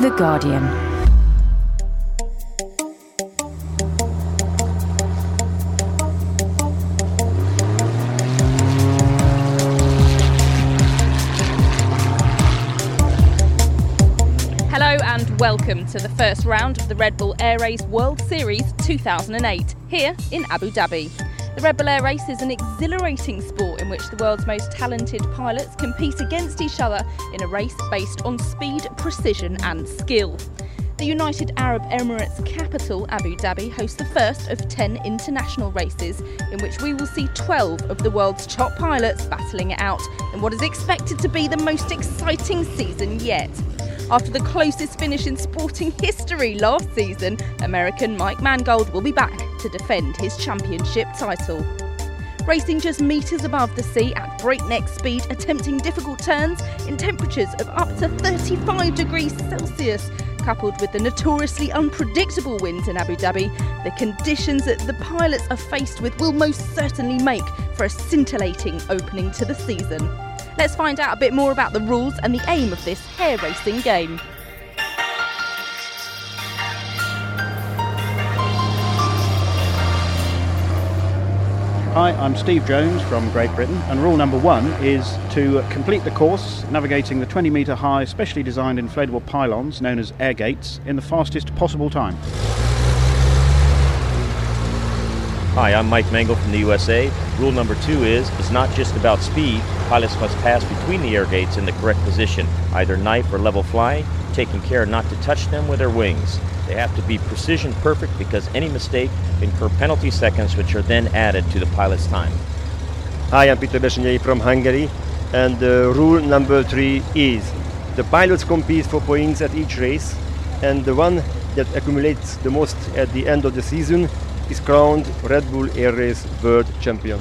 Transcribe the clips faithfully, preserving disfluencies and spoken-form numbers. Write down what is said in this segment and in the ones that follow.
The Guardian. Hello and welcome to the first round of the Red Bull Air Race World Series two thousand eight, here in Abu Dhabi. The Red Bull Air Race is an exhilarating sport in which the world's most talented pilots compete against each other in a race based on speed, precision and skill. The United Arab Emirates capital, Abu Dhabi, hosts the first of ten international races in which we will see twelve of the world's top pilots battling it out in what is expected to be the most exciting season yet. After the closest finish in sporting history last season, American Mike Mangold will be back to defend his championship title. Racing just metres above the sea at breakneck speed, attempting difficult turns in temperatures of up to thirty-five degrees Celsius, coupled with the notoriously unpredictable winds in Abu Dhabi, the conditions that the pilots are faced with will most certainly make for a scintillating opening to the season. Let's find out a bit more about the rules and the aim of this hair racing game. Hi, I'm Steve Jones from Great Britain, and rule number one is to complete the course navigating the twenty metre high specially designed inflatable pylons known as air gates in the fastest possible time. Hi, I'm Mike Mangold from the U S A. Rule number two is, it's not just about speed. Pilots must pass between the air gates in the correct position, either knife or level flying, taking care not to touch them with their wings. They have to be precision perfect because any mistake incur penalty seconds, which are then added to the pilot's time. Hi, I'm Péter Besenyei from Hungary, and uh, rule number three is, the pilots compete for points at each race, and the one that accumulates the most at the end of the season is crowned Red Bull Air Race World Champion.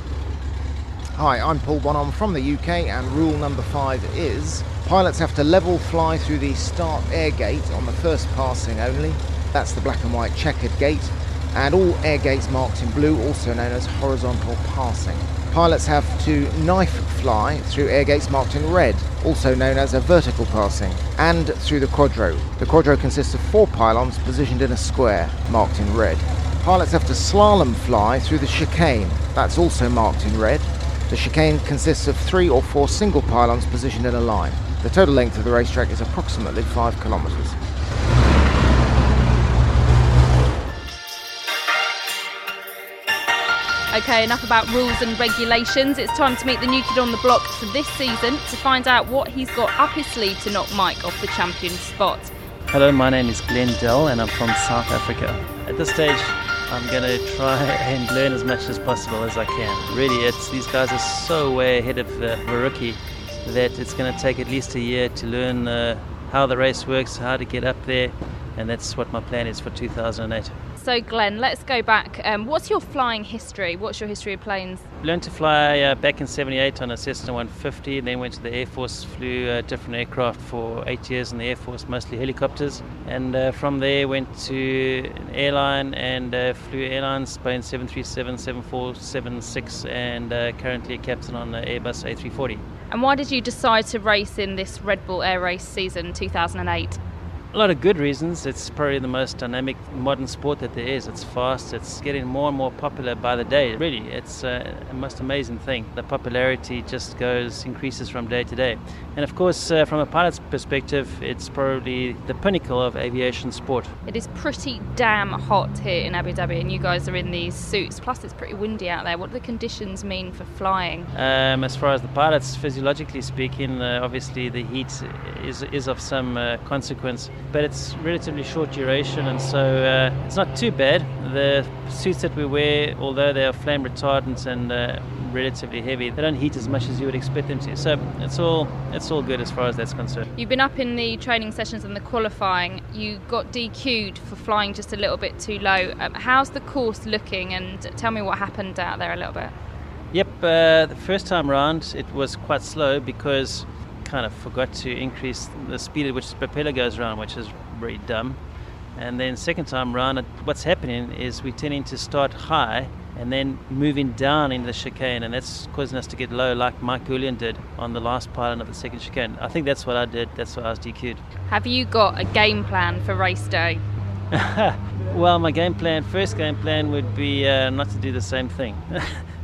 Hi, I'm Paul Bonhomme from the U K, and rule number five is pilots have to level fly through the start air gate on the first passing only. That's the black and white checkered gate, and all air gates marked in blue, also known as horizontal passing. Pilots have to knife fly through air gates marked in red, also known as a vertical passing, and through the quadro. The quadro consists of four pylons positioned in a square, marked in red. Pilots have to slalom fly through the chicane, that's also marked in red. The chicane consists of three or four single pylons positioned in a line. The total length of the racetrack is approximately five kilometres. Okay, enough about rules and regulations. It's time to meet the new kid on the block for this season to find out what he's got up his sleeve to knock Mike off the champion spot. Hello, my name is Glen Dell and I'm from South Africa. At this stage, I'm going to try and learn as much as possible as I can. Really, it's these guys are so way ahead of uh, the rookie that it's going to take at least a year to learn uh, how the race works, how to get up there, and that's what my plan is for two thousand eight. So Glenn, let's go back. Um, what's your flying history? What's your history of planes? Learned to fly uh, back in seventy-eight on a Cessna one fifty, and then went to the Air Force, flew uh, different aircraft for eight years in the Air Force, mostly helicopters, and uh, from there went to an airline and uh, flew airlines, Boeing seven thirty-seven, seven forty-seven, six, and uh, currently a captain on the Airbus A three forty. And why did you decide to race in this Red Bull Air Race season two thousand eight? A lot of good reasons. It's probably the most dynamic modern sport that there is. It's fast, it's getting more and more popular by the day. Really, it's uh, a most amazing thing. The popularity just goes, increases from day to day. And of course, uh, from a pilot's perspective, it's probably the pinnacle of aviation sport. It is pretty damn hot here in Abu Dhabi, and you guys are in these suits, plus it's pretty windy out there. What do the conditions mean for flying? Um, as far as the pilots, physiologically speaking, uh, obviously the heat is, is of some uh, consequence, but it's relatively short duration, and so uh, it's not too bad. The suits that we wear, although they are flame retardants and uh, relatively heavy, they don't heat as much as you would expect them to, so it's all it's all good as far as that's concerned. You've been up in the training sessions and the qualifying. You got D Q'd for flying just a little bit too low. Um, how's the course looking, and tell me what happened out there a little bit. Yep, uh, the first time round it was quite slow because kind of forgot to increase the speed at which the propeller goes around, which is really dumb. And then second time round, what's happening is we're tending to start high and then moving down into the chicane, and that's causing us to get low like Mike Goulian did on the last pylon of the second chicane. I think that's what I did, that's why I was D Q'd. Have you got a game plan for race day? Well, my game plan, first game plan would be uh, not to do the same thing.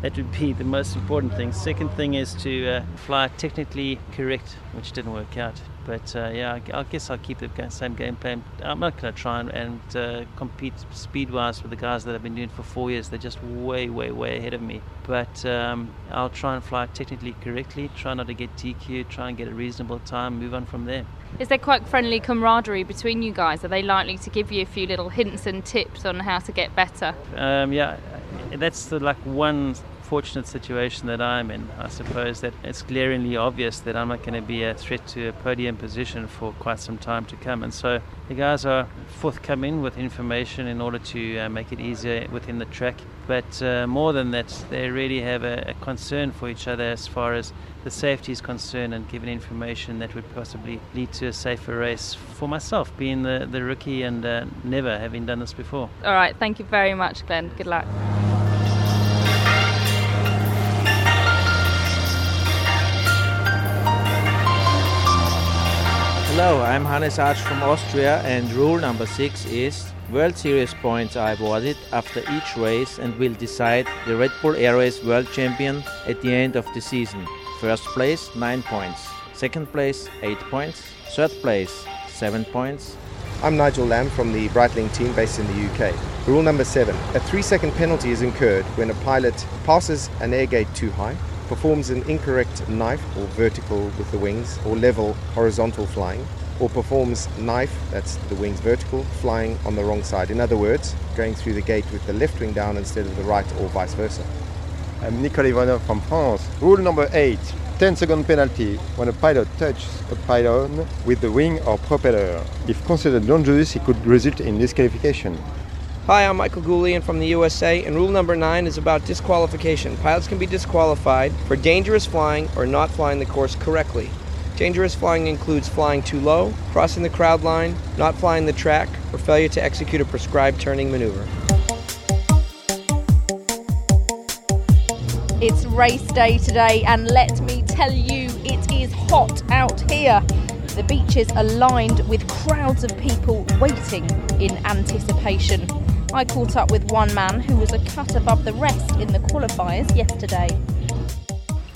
That would be the most important thing. Second thing is to uh, fly technically correct, which didn't work out. But uh, yeah, I, I guess I'll keep the same game plan. I'm not going to try and, and uh, compete speed-wise with the guys that I've been doing it for four years. They're just way, way, way ahead of me. But um, I'll try and fly technically correctly, try not to get D Q, try and get a reasonable time, move on from there. Is there quite friendly camaraderie between you guys? Are they likely to give you a few little hints and tips on how to get better? Um, yeah, that's the, like one fortunate situation that I'm in, I suppose, that it's glaringly obvious that I'm not going to be a threat to a podium position for quite some time to come. And so the guys are forthcoming with information in order to uh, make it easier within the track. But uh, more than that, they really have a, a concern for each other as far as the safety is concerned, and given information that would possibly lead to a safer race for myself, being the, the rookie and uh, never having done this before. All right, thank you very much, Glenn. Good luck. Hello, I'm Hannes Arch from Austria, and rule number six is World Series points are awarded after each race and will decide the Red Bull Air Race World Champion at the end of the season. First place, nine points. Second place, eight points. Third place, seven points. I'm Nigel Lamb from the Breitling team based in the U K. Rule number seven, a three-second penalty is incurred when a pilot passes an air gate too high, performs an incorrect knife or vertical with the wings or level horizontal flying, or performs knife, that's the wings vertical, flying on the wrong side. In other words, going through the gate with the left wing down instead of the right, or vice versa. I'm Nicolas Ivanoff from France. Rule number eight, ten second penalty when a pilot touches a pylon with the wing or propeller. If considered dangerous, it could result in disqualification. Hi, I'm Michael Goulian from the U S A, and rule number nine is about disqualification. Pilots can be disqualified for dangerous flying or not flying the course correctly. Dangerous flying includes flying too low, crossing the crowd line, not flying the track, or failure to execute a prescribed turning maneuver. It's race day today, and let me tell you, it is hot out here. The beaches are lined with crowds of people waiting in anticipation. I caught up with one man who was a cut above the rest in the qualifiers yesterday.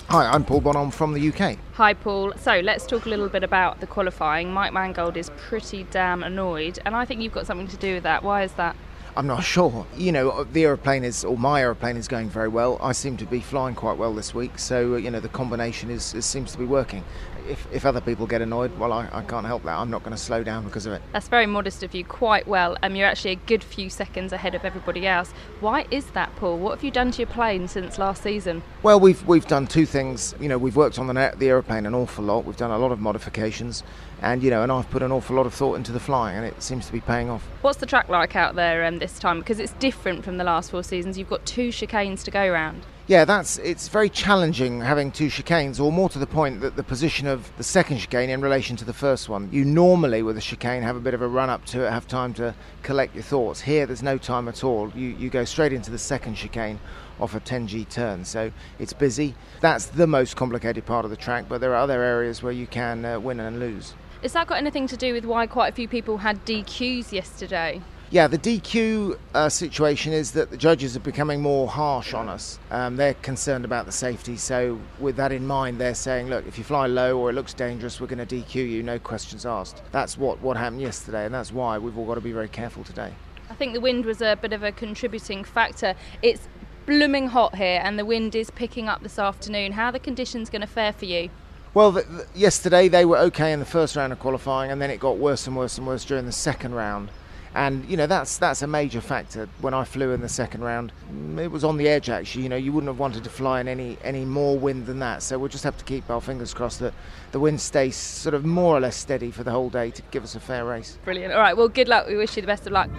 Hi, I'm Paul Bonhomme from the U K. Hi, Paul. So let's talk a little bit about the qualifying. Mike Mangold is pretty damn annoyed, and I think you've got something to do with that. Why is that? I'm not sure. You know, the aeroplane is, or my aeroplane is going very well. I seem to be flying quite well this week, so, you know, the combination is it seems to be working. If, if other people get annoyed, well, I, I can't help that. I'm not going to slow down because of it. That's very modest of you, quite well. Um, you're actually a good few seconds ahead of everybody else. Why is that, Paul? What have you done to your plane since last season? Well, we've we've done two things. You know, we've worked on the, the aeroplane an awful lot. We've done a lot of modifications, and, you know, and I've put an awful lot of thought into the flying, and it seems to be paying off. What's the track like out there um, this time? Because it's different from the last four seasons. You've got two chicanes to go around. Yeah, that's it's very challenging having two chicanes, or more to the point that the position of the second chicane in relation to the first one. You normally, with a chicane, have a bit of a run-up to it, have time to collect your thoughts. Here, there's no time at all. You you go straight into the second chicane off a ten G turn, so it's busy. That's the most complicated part of the track, but there are other areas where you can uh, win and lose. Has that got anything to do with why quite a few people had D Qs yesterday? Yeah, the D Q uh, situation is that the judges are becoming more harsh on us. Um, they're concerned about the safety, so with that in mind, they're saying, look, if you fly low or it looks dangerous, we're going to D Q you, no questions asked. That's what, what happened yesterday, and that's why we've all got to be very careful today. I think the wind was a bit of a contributing factor. It's blooming hot here, and the wind is picking up this afternoon. How are the conditions going to fare for you? Well, the, the, yesterday they were okay in the first round of qualifying, and then it got worse and worse and worse during the second round. And, you know, that's that's a major factor. When I flew in the second round, it was on the edge, actually. You know, you wouldn't have wanted to fly in any, any more wind than that. So we'll just have to keep our fingers crossed that the wind stays sort of more or less steady for the whole day to give us a fair race. Brilliant. All right, well, good luck. We wish you the best of luck.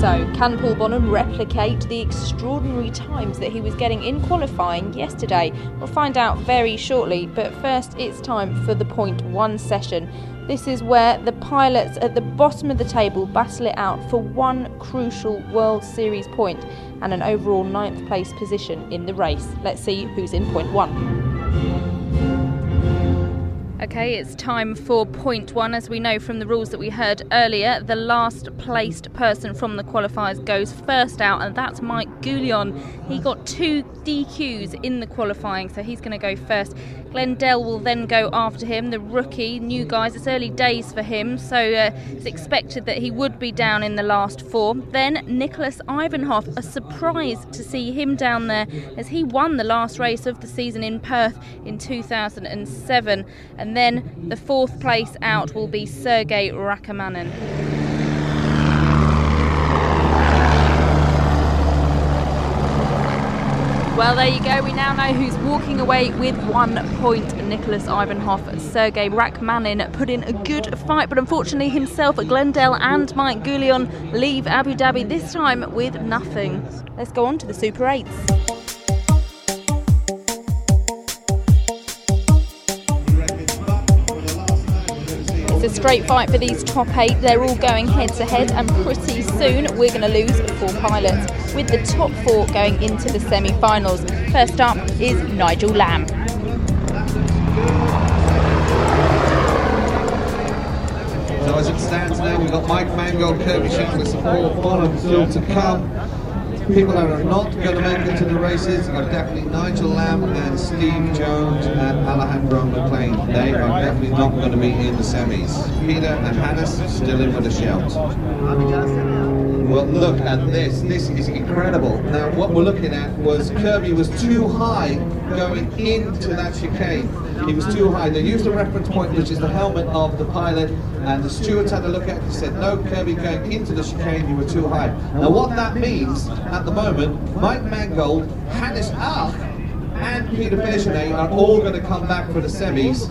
So, can Paul Bonhomme replicate the extraordinary times that he was getting in qualifying yesterday? We'll find out very shortly, but first it's time for the point one session. This is where the pilots at the bottom of the table battle it out for one crucial World Series point and an overall ninth place position in the race. Let's see who's in point one. Okay, it's time for point one. As we know from the rules that we heard earlier, the last placed person from the qualifiers goes first out, and that's Mike Goulian. He got two D Qs in the qualifying, so he's going to go first. Glen Dell will then go after him, the rookie, new guys. It's early days for him, so uh, it's expected that he would be down in the last four. Then Nicolas Ivanoff, a surprise to see him down there as he won the last race of the season in Perth in two thousand seven. And And then the fourth place out will be Sergey Rakhmanin. Well, there you go. We now know who's walking away with one point. Nicolas Ivanoff, Sergey Rakhmanin put in a good fight, but unfortunately himself, Glen Dell and Mike Goulian leave Abu Dhabi this time with nothing. Let's go on to the Super eights. It's a straight fight for these top eight. They're all going head to head, and pretty soon we're going to lose four pilots, with the top four going into the semi-finals. First up is Nigel Lamb. So as it stands now, we've got Mike Mangold, Kirby Chambliss, Paul Bonhomme still to come. People that are not going to make it to the races are definitely Nigel Lamb and Steve Jones and Alejandro McLean. They are definitely not going to be in the semis. Peter and Hannes still in for the shout. Well, look at this. This is incredible. Now, what we're looking at was Kirby was too high going into that chicane. He was too high. They used a reference point, which is the helmet of the pilot, and the stewards had a look at it and said, no, Kirby, going into the chicane, you were too high. Now, what that means... At the moment, Mike Mangold, Hannes Arch and Péter Besenyei are all going to come back for the semis,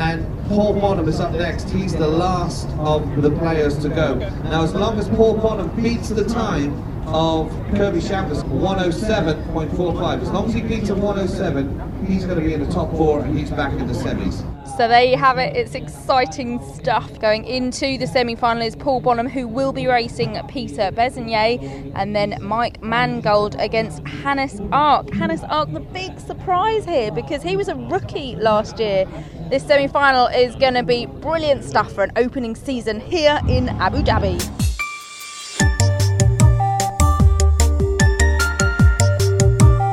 and Paul Bonhomme is up next. He's the last of the players to go. Now, as long as Paul Bonhomme beats the time of Kirby Chambliss, one oh seven point four five, as long as he beats him one oh seven, he's going to be in the top four and he's back in the semis. So there you have it. It's exciting stuff going into the semi-final. Is Paul Bonhomme, who will be racing Péter Besenyei, and then Mike Mangold against Hannes Arch. Hannes Arch, the big surprise here, because he was a rookie last year. This semi-final is going to be brilliant stuff for an opening season here in Abu Dhabi.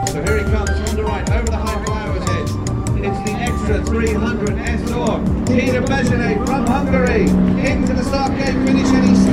So here he comes from the right, over the high flyover's head. It's the Extra three hundred S or Péter Besenyei from Hungary into the start gate finish, and he's...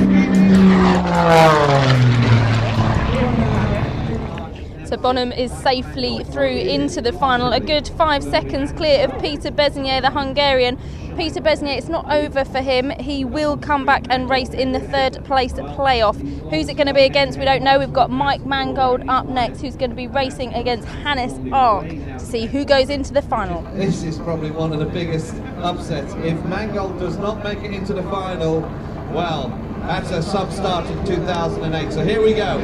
So Bonhomme is safely through into the final, a good five seconds clear of Péter Besenyei, the Hungarian. Péter Besenyei, it's not over for him. He will come back and race in the third place playoff. Who's it going to be against? We don't know. We've got Mike Mangold up next, who's going to be racing against Hannes Arch to see who goes into the final. This is probably one of the biggest upsets. If Mangold does not make it into the final, well, that's a sub-start in two thousand eight. So here we go.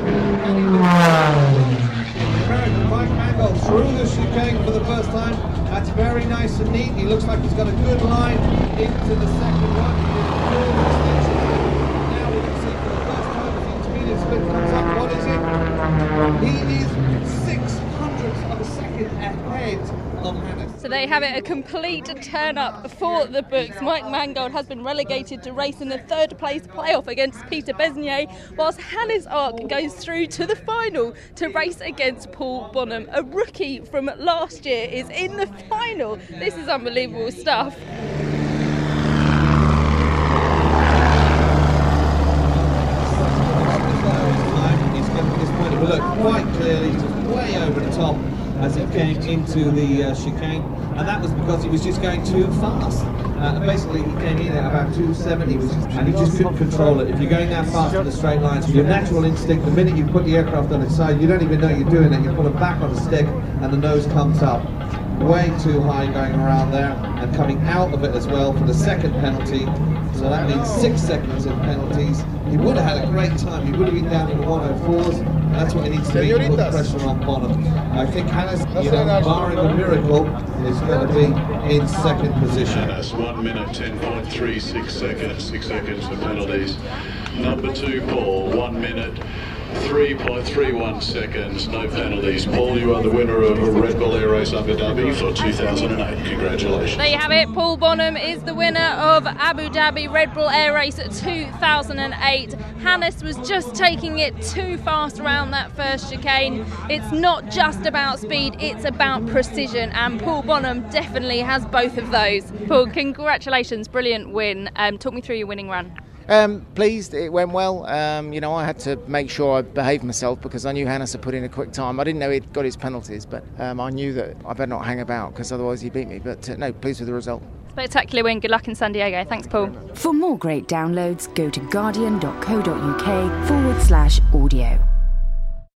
Mike Mangold through the chicane for the first time. That's very nice and neat. He looks like he's got a good line into the second one. Now we can see for the first time the intermediate split comes up. What is it? He is six hundredths of a second ahead of Hannes. So there you have it, a complete turn up for the books. Mike Mangold has been relegated to race in the third place playoff against Péter Besenyei, whilst Hannes Arch goes through to the final to race against Paul Bonhomme. A rookie from last year is in the final. This is unbelievable stuff. Look, quite clearly, he was way over the top as it came into the uh, chicane, and that was because he was just going too fast. Uh, basically, he came in at about two seventy, and he just couldn't control it. If you're going that fast in the straight lines, your natural instinct, the minute you put the aircraft on its side, you don't even know you're doing it. You put it back on the stick, and the nose comes up. way too high going around there, and coming out of it as well for the second penalty. So that means six seconds of penalties. He would have had a great time. He would have been down in the one oh fours. And that's what he needs to do, put pressure on Bonhomme. I think Hannes, you know, barring a miracle, is going to be in second position. Hannes, one minute, ten point three six seconds, six seconds for penalties. Number two, Paul, one minute. three point three one seconds, no penalties. Paul, you are the winner of Red Bull Air Race Abu Dhabi for two thousand eight. Congratulations. There you have it. Paul Bonhomme is the winner of Abu Dhabi Red Bull Air Race two thousand eight. Hannes was just taking it too fast around that first chicane. It's not just about speed, it's about precision, and Paul Bonhomme definitely has both of those. Paul, congratulations. Brilliant win. Um, talk me through your winning run. Um, pleased, it went well. Um, you know, I had to make sure I behaved myself because I knew Hannes had put in a quick time. I didn't know he'd got his penalties, but um, I knew that I better not hang about because otherwise he beat me. But uh, no, pleased with the result. Spectacular win. Good luck in San Diego. Thanks, Paul. For more great downloads, go to guardian dot co dot uk forward slash audio.